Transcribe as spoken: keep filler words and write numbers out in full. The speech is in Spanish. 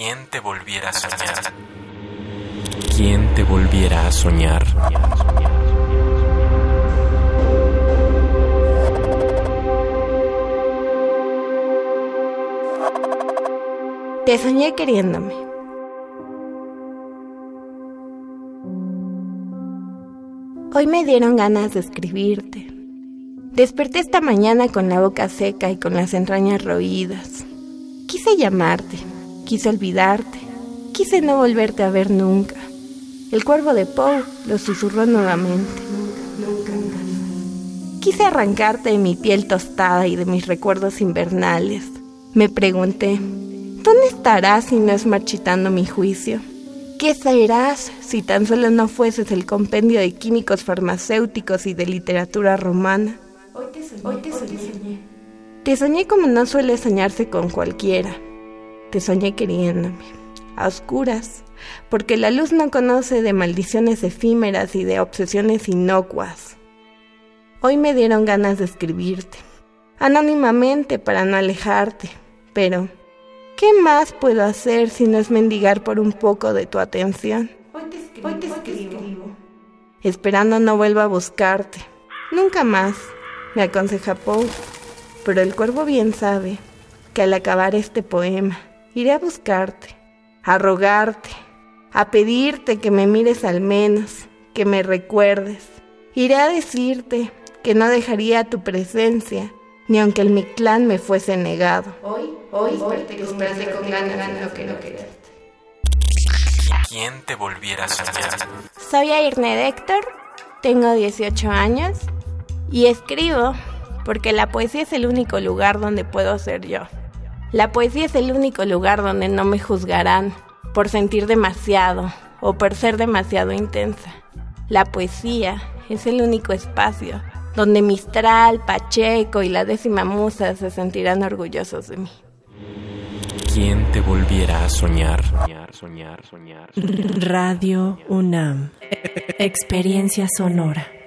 ¿Quién te volviera a soñar? ¿Quién te volviera a soñar? Te soñé queriéndome. Hoy me dieron ganas de escribirte. Desperté esta mañana con la boca seca y con las entrañas roídas. Quise llamarte, quise olvidarte, quise no volverte a ver nunca. El cuervo de Poe lo susurró nuevamente. Quise arrancarte de mi piel tostada y de mis recuerdos invernales. Me pregunté, ¿dónde estarás si no es marchitando mi juicio? ¿Qué serás si tan solo no fueses el compendio de químicos farmacéuticos y de literatura romana? Hoy te soñé, hoy te soñé. Hoy te soñé. Te soñé como no suele soñarse con cualquiera. Te soñé queriéndome, a oscuras, porque la luz no conoce de maldiciones efímeras y de obsesiones inocuas. Hoy me dieron ganas de escribirte, anónimamente para no alejarte, pero ¿qué más puedo hacer si no es mendigar por un poco de tu atención? Hoy te escribo, hoy te escribo. Hoy te escribo. Esperando no vuelva a buscarte. Nunca más, me aconseja Poe, pero el cuervo bien sabe que al acabar este poema iré a buscarte, a rogarte, a pedirte que me mires al menos, que me recuerdes. Iré a decirte que no dejaría tu presencia, ni aunque el Mictlán me fuese negado. Hoy, hoy, desperté, hoy, desperté con ganas de lo que no querías. ¿Quién te volviera a soñar? Soy Ayrne Dector, tengo dieciocho años y escribo porque la poesía es el único lugar donde puedo ser yo. La poesía es el único lugar donde no me juzgarán por sentir demasiado o por ser demasiado intensa. La poesía es el único espacio donde Mistral, Pacheco y la décima musa se sentirán orgullosos de mí. ¿Quién te volviera a soñar? Soñar, soñar, soñar. Radio UNAM. Experiencia sonora.